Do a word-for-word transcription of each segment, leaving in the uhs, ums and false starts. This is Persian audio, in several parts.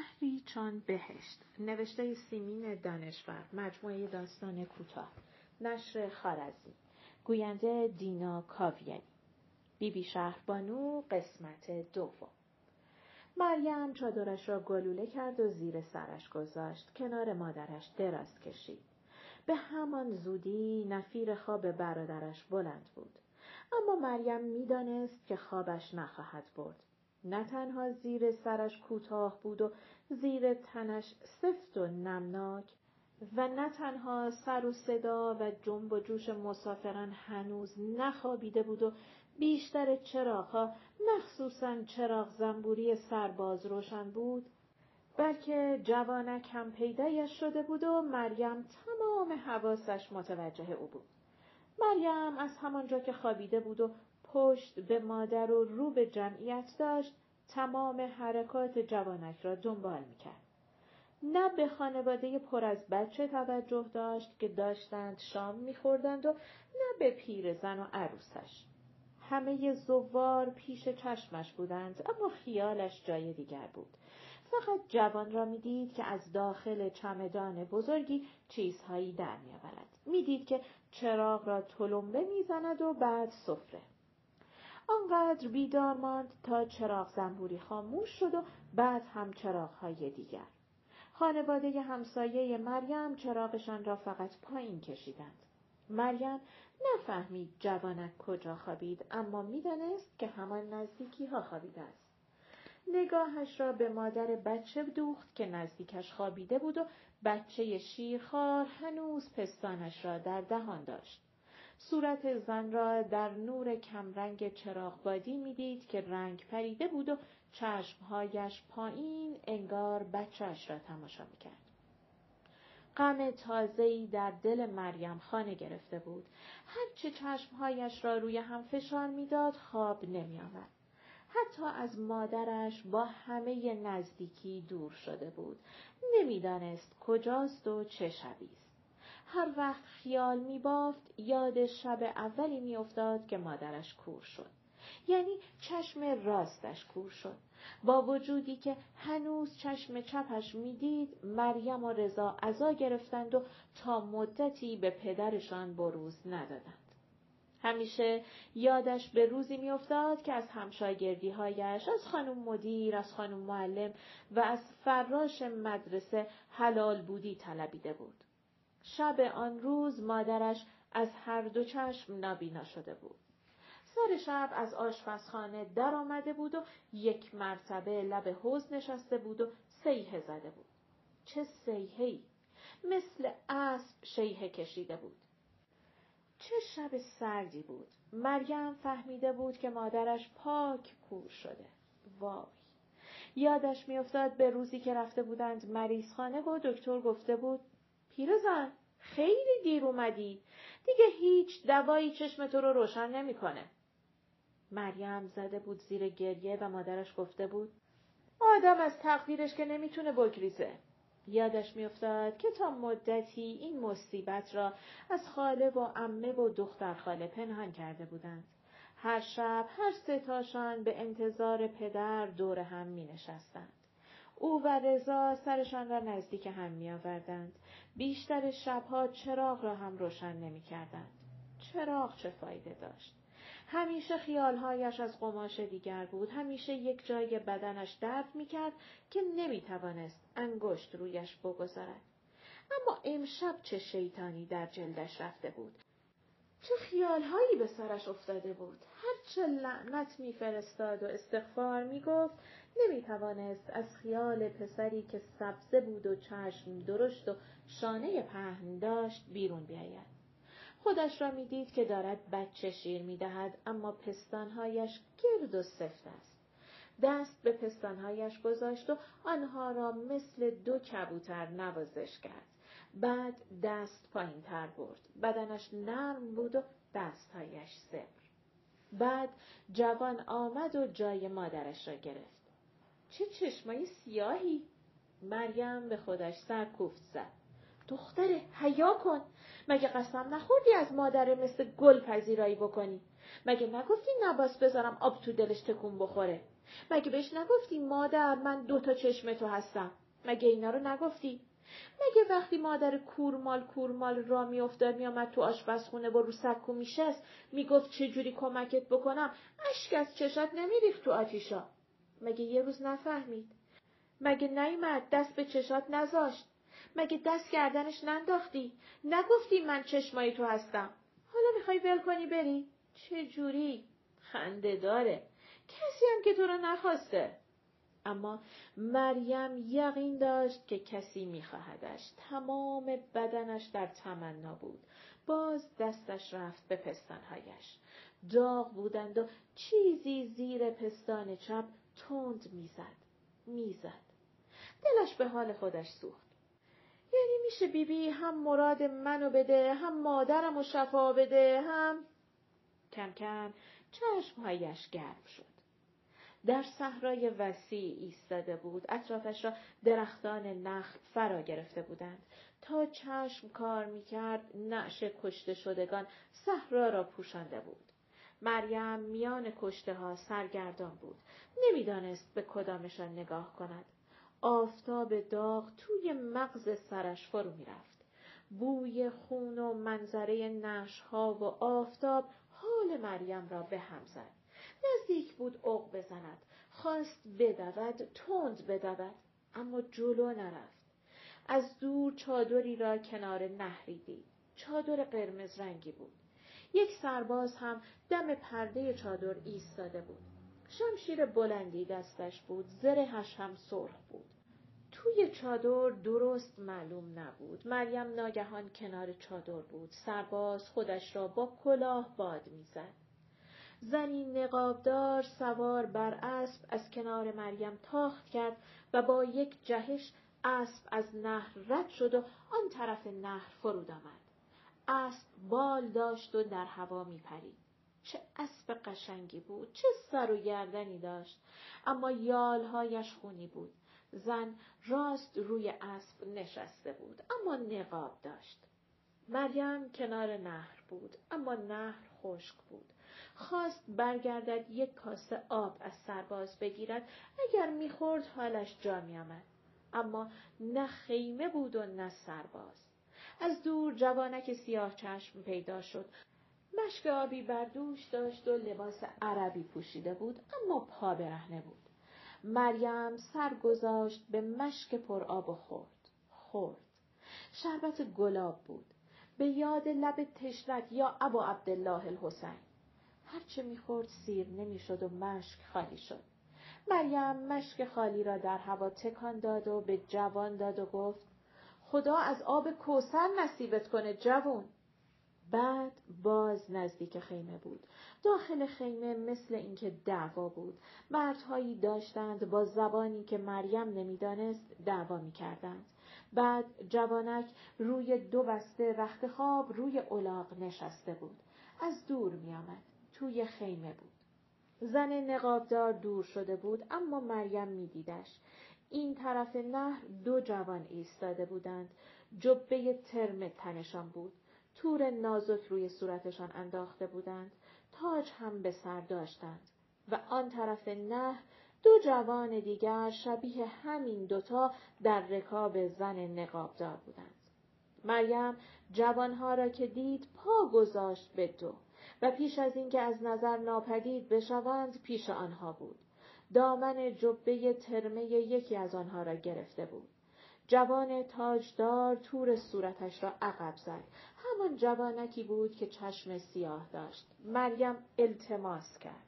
شهری چون بهشت، نوشته سیمین دانشور، مجموعه داستان کوتاه، نشر خارزمی، گوینده دینا کاویانی. بیبی شهربانو، قسمت دوم. مریم چادرش را گلوله کرد و زیر سرش گذاشت، کنار مادرش دراز کشید. به همان زودی نفیر خواب برادرش بلند بود، اما مریم می‌دانست که خوابش نخواهد برد. نه تنها زیر سرش کوتاه بود و زیر تنش سفت و نمناک، و نه تنها سر و صدا و جنب و جوش مسافران هنوز نخوابیده بود و بیشتر چراغ‌ها، مخصوصاً چراغ زنبوری سرباز، روشن بود، بلکه جوانک هم پیدایش شده بود و مریم تمام حواسش متوجه او بود. مریم از همانجا که خوابیده بود و پشت به مادر و رو به جمعیت داشت، تمام حرکات جوانک را دنبال میکرد. نه به خانواده پر از بچه توجه داشت که داشتند شام میخوردند و نه به پیرزن و عروسش. همه زوار پیش چشمش بودند، اما خیالش جای دیگر بود. فقط جوان را میدید که از داخل چمدان بزرگی چیزهایی در میآورد. میدید که چراغ را تلمبه میزند و بعد سفره. آنقدر بیدار ماند تا چراغ زنبوری خاموش شد و بعد هم چراغهای دیگر. خانواده همسایه مریم چراغشان را فقط پایین کشیدند. مریم نفهمید جوانک کجا خوابید، اما میدانست که همان نزدیکی ها خوابیده است. نگاهش را به مادر بچه دوخت که نزدیکش خوابیده بود و بچه شیرخوار هنوز پستانش را در دهان داشت. صورت زن را در نور کمرنگ چراغبادی میدید که رنگ پریده بود و چشمهایش پایین، انگار بچهش را تماشا میکرد. غم تازه‌ای در دل مریم خانه گرفته بود. هرچه چشمهایش را روی هم فشار میداد، خواب نمیآمد. حتی از مادرش با همه نزدیکی دور شده بود. نمیدانست کجاست و چه شبی است. هر وقت خیال می‌بافت، یاد شب اولی می‌افتاد که مادرش کور شد. یعنی چشم راستش کور شد. با وجودی که هنوز چشم چپش می‌دید، مریم و رضا عزا گرفتند و تا مدتی به پدرشان بروز ندادند. همیشه یادش به روزی می‌افتاد که از همشاگردی‌هایش، از خانم مدیر، از خانم معلم و از فراش مدرسه حلال بودی طلبیده بود. شب آن روز مادرش از هر دو چشم نابینا شده بود. سر شب از آشپزخانه در آمده بود و یک مرتبه لب حوض نشسته بود و صیحه زده بود. چه صیحه‌ای! مثل اسب شیهه کشیده بود. چه شب سردی بود! مریم فهمیده بود که مادرش پاک کور شده. وای! یادش می‌افتاد به روزی که رفته بودند مریضخانه و دکتر گفته بود: پیرزن، خیلی دیر اومدی. دیگه هیچ دوایی چشم تو رو روشن نمی‌کنه. مریم زده بود زیر گریه و مادرش گفته بود: آدم از تقدیرش که نمیتونه بگریزه. یادش می‌افتاد که تا مدتی این مصیبت را از خاله و عمه و دختر خاله پنهان کرده بودند. هر شب هر سه تاشان به انتظار پدر دور هم می‌نشستند. او و رضا سرشان را نزدیک هم می آوردند. بیشتر شبها چراغ را هم روشن نمی کردند. چراغ چه فایده داشت؟ همیشه خیالهایش از قماش دیگر بود. همیشه یک جای بدنش درد می کرد که نمی توانست انگشت رویش بگذارد. اما امشب چه شیطانی در جلدش رفته بود. چه خیالهایی به سرش افتاده بود. هرچه لعنت میفرستاد و استغفار میگفت، نمیتوانست از خیال پسری که سبزه بود و چشم درشت و شانه پهن داشت بیرون بیاید. خودش را میدید که دارد بچه شیر میدهد، اما پستانهایش گرد و سفت است. دست به پستانهایش گذاشت و آنها را مثل دو کبوتر نوازش کرد. بعد دست پایین تر برد. بدنش نرم بود و دستهایش زبر. بعد جوان آمد و جای مادرش را گرفت. چه چشمای سیاهی! مریم به خودش سرکوفت زد. دختره، حیا کن! مگه قسم نخوردی از مادره مثل گل پذیرایی بکنی؟ مگه نگفتی نباس بذارم آب تو دلش تکون بخوره؟ مگه بهش نگفتی مادر من دوتا چشم تو هستم؟ مگه اینا رو نگفتی؟ مگه وقتی مادر کورمال کورمال را می افتاد می آمد تو آشپزخونه و رو سکو می شست می گفت چجوری کمکت بکنم، اشک از چشات نمی ریخت تو آتیشا؟ مگه یه روز نفهمید؟ مگه نیامد دست به چشات نذاشت؟ مگه دست گردنش ننداختی؟ نگفتی من چشمای تو هستم؟ حالا میخوای ول کنی بری؟ چجوری؟ خنده داره. کسی هم که تو رو نخواسته. اما مریم یقین داشت که کسی میخواهدش. تمام بدنش در تمنا بود. باز دستش رفت به پستانهایش. داغ بودند و چیزی زیر پستان چپ تند میزد. میزد. دلش به حال خودش سوخت. یعنی میشه بیبی هم مراد منو بده، هم مادرمو شفا بده، هم... کم کم چشمهایش گرم شد. در صحرای وسیع ایستاده بود. اطرافش را درختان نخل فرا گرفته بودند. تا چشم کار میکرد نعش کشته شدگان صحرا را پوشانده بود. مریم میان کشته ها سرگردان بود. نمیدانست به کدامشان نگاه کند. آفتاب داغ توی مغز سرش فرو میرفت. بوی خون و منظره نعش ها و آفتاب حال مریم را به هم زد. نزدیک بود عق بزند، خواست بدود، تند بدود، اما جلو نرفت. از دور چادری را کنار نهری دید. چادر قرمز رنگی بود. یک سرباز هم دم پرده چادر ایستاده بود. شمشیر بلندی دستش بود، زرهش هم سرخ بود. توی چادر درست معلوم نبود. مریم ناگهان کنار چادر بود. سرباز خودش را با کلاه باد می‌زد. زنی نقابدار سوار بر اسب از کنار مریم تاخت کرد و با یک جهش اسب از نهر رد شد و آن طرف نهر فرود آمد. اسب بال داشت و در هوا می پرید. چه اسب قشنگی بود، چه سر و گردنی داشت، اما یالهایش خونی بود. زن راست روی اسب نشسته بود، اما نقاب داشت. مریم کنار نهر بود، اما نهر خشک بود. خواست برگردد یک کاسه آب از سرباز بگیرد، اگر میخورد حالش جا میآمد، اما نه خیمه بود و نه سرباز. از دور جوانک سیاه چشم پیدا شد. مشک آبی بر دوش داشت و لباس عربی پوشیده بود، اما پا برهنه بود. مریم سر گذاشت به مشک پر آب و خورد. خورد. شربت گلاب بود. به یاد لب تشنت یا ابا عبدالله الحسین. هرچه میخورد سیر نمیشد و مشک خالی شد. مریم مشک خالی را در هوا تکان داد و به جوان داد و گفت خدا از آب کوثر نصیبت کنه جوان. بعد باز نزدیک خیمه بود. داخل خیمه مثل اینکه دعوا بود. مردهایی داشتند با زبانی که مریم نمیدانست دعوا میکردند. بعد جوانک روی دو بسته رخت خواب روی الاغ نشسته بود. از دور میآمد. توی خیمه بود. زن نقابدار دور شده بود، اما مریم میدیدش. این طرف نهر دو جوان ایستاده بودند. جبه ترمه تنشان بود. تور نازک روی صورتشان انداخته بودند. تاج هم به سر داشتند. و آن طرف نهر دو جوان دیگر شبیه همین دوتا در رکاب زن نقابدار بودند. مریم جوانها را که دید پا گذاشت به دو و پیش از اینکه از نظر ناپدید بشوند پیش آنها بود. دامن جبه ترمه یکی از آنها را گرفته بود. جوان تاجدار تور صورتش را عقب زد. همان جوانکی بود که چشم سیاه داشت. مریم التماس کرد.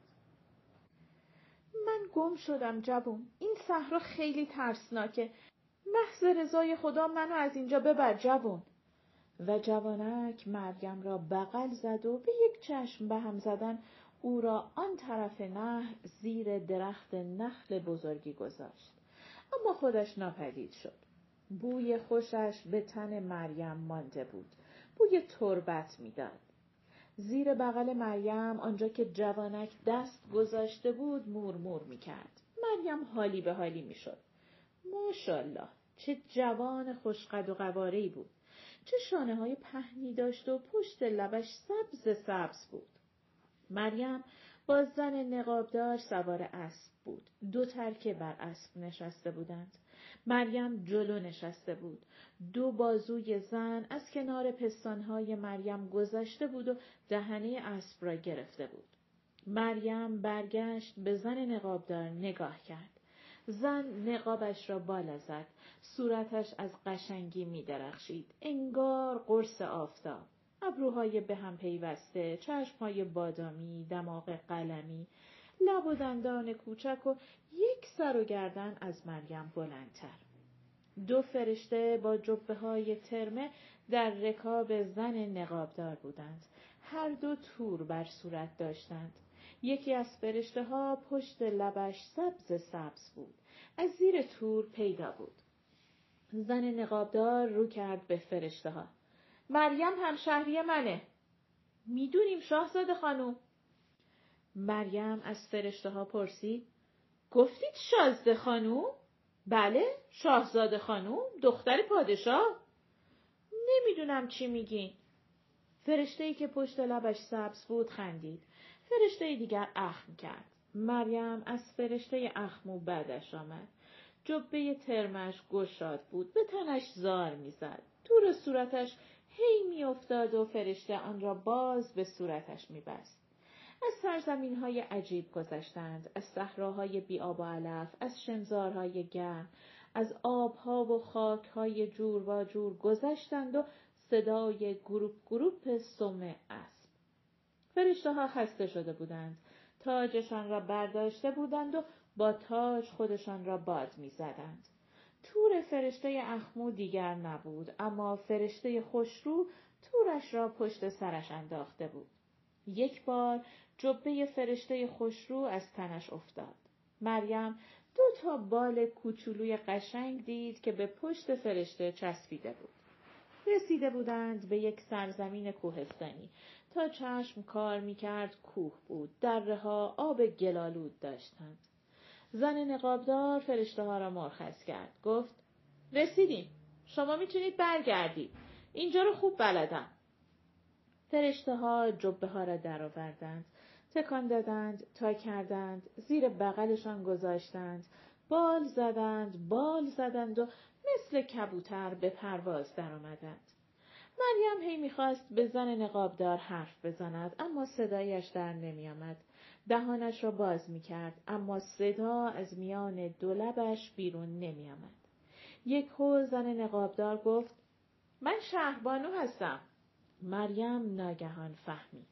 من گم شدم جوون. این صحرا خیلی ترسناکه. محض رضای خدا منو از اینجا ببر جوون. و جوانک مریم را بغل زد و به یک چشم به هم زدن او را آن طرف نهر زیر درخت نخل بزرگی گذاشت. اما خودش ناپدید شد. بوی خوشش به تن مریم مانده بود. بوی تربت میداد. زیر بغل مریم آنجا که جوانک دست گذاشته بود مورمور میکرد. مریم حالی به حالی میشد. ماشاءالله چه جوان خوشقد و قواره‌ای بود. چه شانه های پهنی داشت و پشت لبش سبز سبز بود. مریم باز زن نقابدار سوار اسب بود. دو ترکه بر اسب نشسته بودند. مریم جلو نشسته بود. دو بازوی زن از کنار پستانهای مریم گذشته بود و دهنه اسب را گرفته بود. مریم برگشت به زن نقابدار نگاه کرد. زن نقابش را بالا زد. صورتش از قشنگی می درخشید. انگار قرص آفتاب. ابروهای به هم پیوسته، چشمهای بادامی، دماغ قلمی، لب و دندان کوچک و یک سر و گردن از مریم بلندتر. دو فرشته با جبههای ترمه در رکاب زن نقابدار بودند. هر دو تور بر صورت داشتند. یکی از فرشته ها پشت لبش سبز سبز بود. از زیر تور پیدا بود. زن نقابدار رو کرد به فرشته ها. مریم همشهری منه. میدونیم شاهزاده خانوم. مریم از فرشته ها پرسید. گفتید شاهزاده خانوم؟ بله شاهزاده خانوم دختر پادشاه. نمیدونم چی میگین. فرشته‌ای که پشت لبش سبز بود خندید. فرشته دیگر اخم کرد. مریم از فرشته اخمو بدش آمد. جبه ترمش گشاد بود. به تنش زار میزد. دور صورتش هی می افتاد و فرشته آن را باز به صورتش می بست. از سرزمین های عجیب گذشتند، از صحراهای بی آب و علف، از شنزارهای گرم، از آبها و خاکهای جور و جور گذشتند و صدای گروپ گروپ سم اسب. فرشته ها خسته شده بودند، تاجشان را برداشته بودند و با تاج خودشان را باد می زدند. تور فرشته اخمو دیگر نبود، اما فرشته خوشرو تورش را پشت سرش انداخته بود. یک بار جبه فرشته خوشرو از تنش افتاد. مریم دو تا بال کوچولوی قشنگ دید که به پشت فرشته چسبیده بود. رسیده بودند به یک سرزمین کوهستانی. تا چشم کار میکرد کوه بود. دره‌ها آب گلالود داشتند. زن نقابدار فرشته ها را مرخص کرد. گفت رسیدیم. شما میتونید برگردید. اینجا رو خوب بلدم. فرشته ها جبه ها را در آوردند. تکان دادند. تا کردند. زیر بغلشان گذاشتند. بال زدند. بال زدند و مثل کبوتر به پرواز در آمدند. مریم هی میخواست به زن نقابدار حرف بزند اما صدایش در نمیآمد. دهانش را باز میکرد اما صدا از میان دو لبش بیرون نمیآمد. یکهو زن نقابدار گفت من شهربانو هستم. مریم ناگهان فهمید.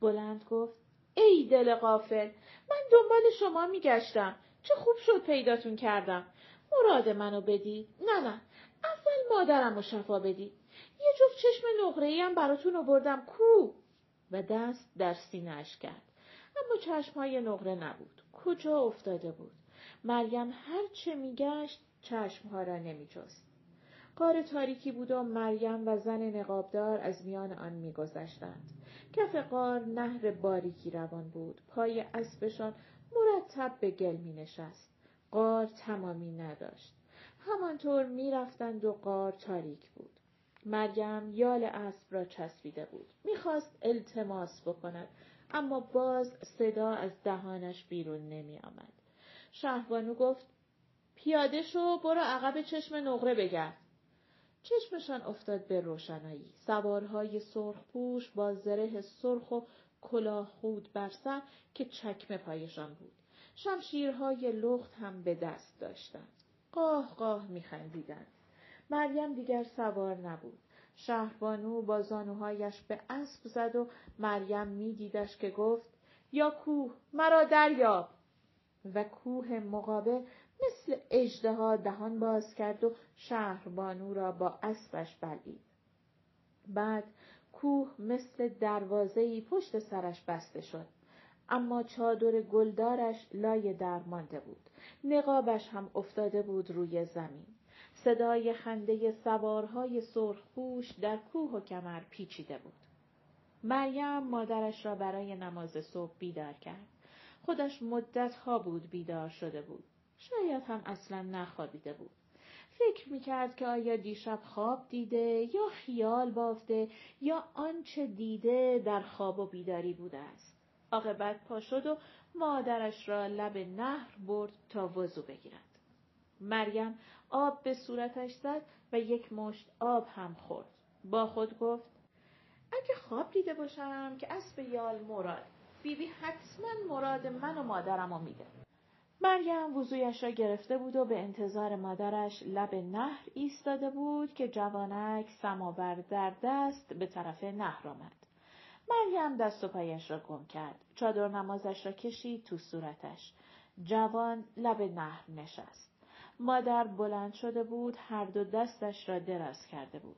بلند گفت ای دل غافل من دنبال شما میگشتم. چه خوب شد پیداتون کردم. مراد منو بدید. نه نه اول مادرمو شفا بدید. یه جفت چشم نقره‌ای هم براتون آوردم کو و دست در سینه‌اش کرد. اما چشم‌های نقره نبود. کجا افتاده بود؟ مریم هر چه می‌گشت چشم‌ها را نمی‌جست. غار تاریکی بود و مریم و زن نقابدار از میان آن می‌گذشتند. کف غار نهر باریکی روان بود. پای اسبشان مرتب به گل می‌نشست. غار تمامی نداشت. همانطور می‌رفتند و غار تاریک بود. مریم یال اسب را چسبیده بود. می‌خواست التماس بکند. اما باز صدا از دهانش بیرون نمی آمد. شهربانو گفت پیاده شو برو عقب چشم نقره بگرد. چشمشان افتاد به روشنایی. سوارهای سرخ پوش با زره سرخ و کلاه خود بر سر که چکمه پایشان بود. شمشیرهای لخت هم به دست داشتند. قاه قاه می خندیدند. مریم دیگر سوار نبود. شهربانو با زانوهایش به اسب زد و مریم میدیدش که گفت یا کوه مرا دریاب و کوه مقابل مثل اژدها دهان باز کرد و شهربانو را با اسبش بلعید. بعد کوه مثل دروازه‌ای پشت سرش بسته شد اما چادر گلدارش لای در مانده بود. نقابش هم افتاده بود روی زمین. صدای خنده سوارهای سرخپوش در کوه و کمر پیچیده بود. مریم مادرش را برای نماز صبح بیدار کرد. خودش مدتها بود بیدار شده بود. شاید هم اصلا نخوابیده بود. فکر میکرد که آیا دیشب خواب دیده یا خیال بافته یا آنچه دیده در خواب و بیداری بوده است. عاقبت پا شد و مادرش را لب نهر برد تا وضو بگیرد. مریم آب به صورتش زد و یک مشت آب هم خورد. با خود گفت اگه خواب دیده باشم که اسب یال مراد، بیبی حتما مراد من و مادرم رو میده. مریم وضویش را گرفته بود و به انتظار مادرش لب نهر ایستاده بود که جوانک سماور در دست به طرف نهر آمد. مریم دست و پایش را گم کرد. چادر نمازش را کشید تو صورتش. جوان لب نهر نشست. مادر بلند شده بود، هر دو دستش را دراز کرده بود.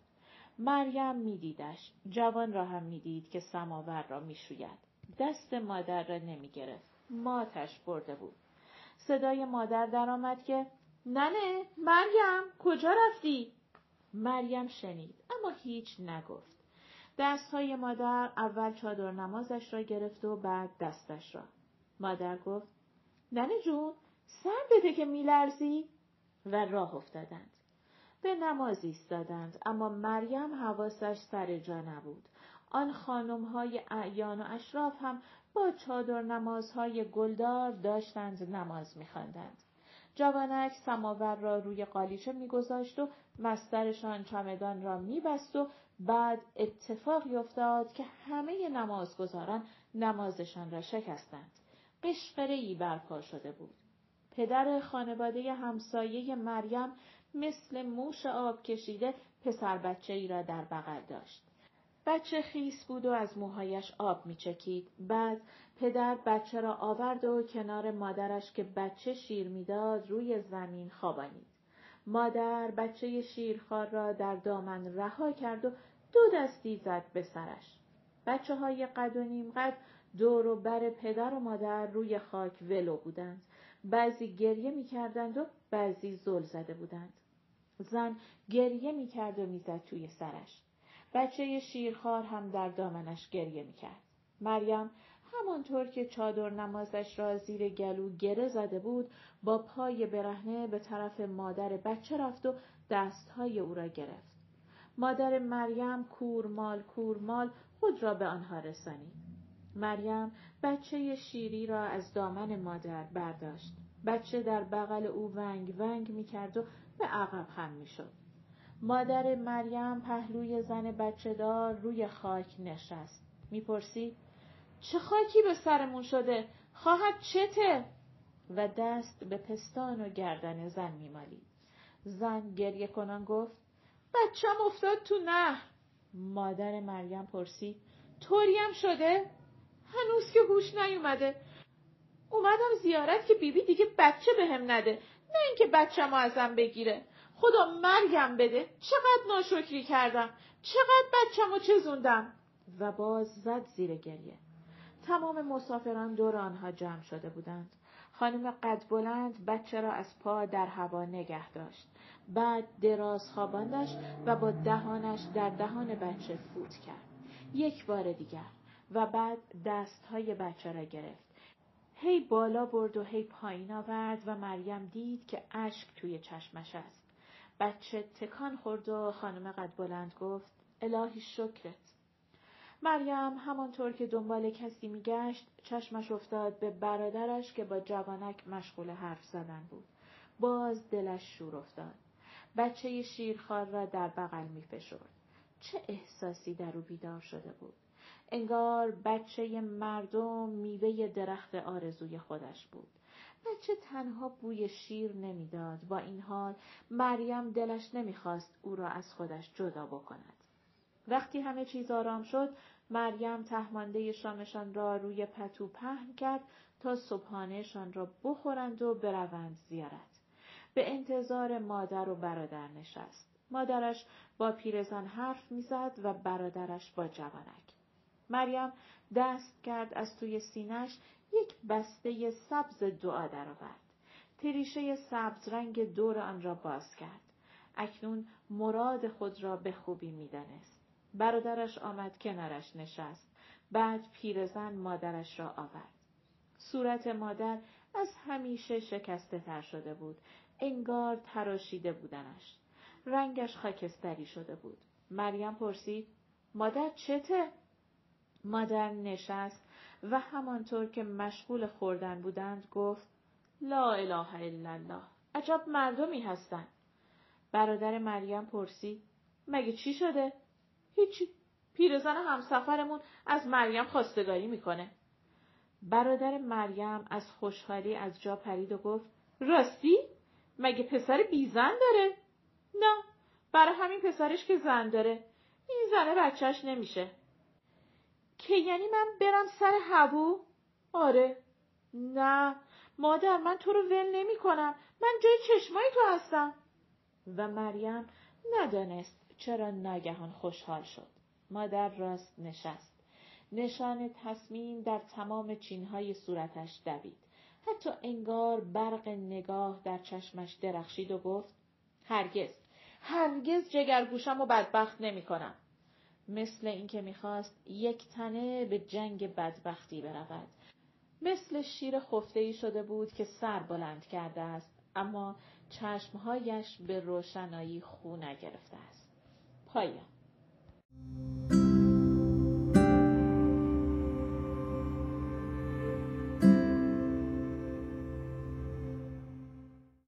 مریم می دیدش. جوان را هم می دید که سماور را می شوید. دست مادر را نمی گرفت. ماتش برده بود. صدای مادر در آمد که ننه، مریم، کجا رفتی؟ مریم شنید، اما هیچ نگفت. دستهای مادر اول چادر نمازش را گرفت و بعد دستش را. مادر گفت ننه جون، سر بده که می لرزی؟ و راه افتادند. به نماز ایستادند، اما مریم حواسش سر جا نبود. آن خانم‌های اعیان و اشراف هم با چادر نمازهای گلدار داشتند نماز می‌خواندند. جوانک سماور را روی قالیچه می‌گذاشت و مسترشان چمدان را می‌بست و بعد اتفاقی افتاد که همه نمازگزاران نمازشان را شکستند. قشقره‌ای برپا شده بود. پدر خانواده همسایه مریم مثل موش آب کشیده پسر بچه‌ای را در بغل داشت. بچه خیس بود و از موهایش آب می چکید. بعد پدر بچه را آورد و کنار مادرش که بچه شیر می داد روی زمین خوابانید. مادر بچه شیرخوار را در دامن رها کرد و دو دستی زد به سرش. بچه های قد و نیم قد دور و بر پدر و مادر روی خاک ولو بودند. بعضی گریه می کردند و بعضی زل زده بودند. زن گریه می کرد و می زد توی سرش. بچه شیرخوار هم در دامنش گریه میکرد. مریم همانطور که چادر نمازش را زیر گلو گره زده بود، با پای برهنه به طرف مادر بچه رفت و دستهای او را گرفت. مادر مریم کورمال کورمال خود را به آنها رسانید. مریم بچه شیری را از دامن مادر برداشت. بچه در بغل او ونگ ونگ میکرد و به عقب خم میشد. مادر مریم پهلوی زن بچه دار روی خاک نشست. میپرسید چه خاکی به سرمون شده؟ خواهد چته؟ و دست به پستان و گردن زن میمالید. زن گریه کنان گفت بچه‌م افتاد تو نهر. مادر مریم پرسید طوریم شده؟ هنوز که هوش نیومده. اومدم زیارت که بیبی دیگه بچه بهم نده، نه اینکه بچه‌مو ازم بگیره. خدا مرگم بده، چقدر ناشکری کردم، چقدر بچه‌مو چزوندم. و باز زد زیر گریه. تمام مسافران دور آنها جمع شده بودند. خانم قد بلند بچه را از پا در هوا نگه داشت. بعد دراز خواباندش و با دهانش در دهان بچه فوت کرد. یک بار دیگر و بعد دستهای بچه را گرفت. هی بالا برد و هی پایین آورد و مریم دید که اشک توی چشمش است. بچه تکان خورد و خانم قد بلند گفت الهی شکرت. مریم همانطور که دنبال کسی میگشت چشمش افتاد به برادرش که با جوانک مشغول حرف زدن بود. باز دلش شور افتاد. بچه شیرخوار را در بغل میفشرد. چه احساسی در او بیدار شده بود. انگار بچه مردم میوه درخت آرزوی خودش بود. بچه تنها بوی شیر نمیداد. با این حال مریم دلش نمیخواست او را از خودش جدا بکند. وقتی همه چیز آرام شد، مریم تهمانده شامشان را روی پتو پهن کرد تا صبحانهشان را بخورند و بروند زیارت. به انتظار مادر و برادر نشست. مادرش با پیرزن حرف میزد و برادرش با جوانک. مریم دست کرد از توی سینه‌اش یک بسته سبز دعا درآورد. تریشه سبز رنگ دور آن را باز کرد. اکنون مراد خود را به خوبی می‌دانست. برادرش آمد کنارش نشست. بعد پیرزن مادرش را آورد. صورت مادر از همیشه شکسته تر شده بود. انگار تراشیده بودنش. رنگش خاکستری شده بود. مریم پرسید مادر چته؟ مادر نشست و همانطور که مشغول خوردن بودند گفت لا اله الا الله. عجب مردمی هستند. برادر مریم پرسید مگه چی شده؟ هیچی. پیرزن همسفرمون از مریم خواستگاری میکنه. برادر مریم از خوشحالی از جا پرید و گفت راستی؟ مگه پسر بی زن داره؟ نه، برای همین پسرش که زن داره. این زنه بچهش نمیشه. که یعنی من برم سر هبو؟ آره. نه مادر، من تو رو ول نمی کنم. من جای چشمای تو هستم. و مریم ندانست چرا ناگهان خوشحال شد. مادر راست نشست. نشان تصمیم در تمام چینهای صورتش دوید. حتی انگار برق نگاه در چشمش درخشید و گفت هرگز، هرگز جگرگوشم و بدبخت نمی کنم. مثل اینکه میخواست یک تنه به جنگ بدبختی برود. مثل شیر خفته‌ای شده بود که سر بلند کرده است، اما چشمهایش به روشنایی خو نگرفته است. پایان.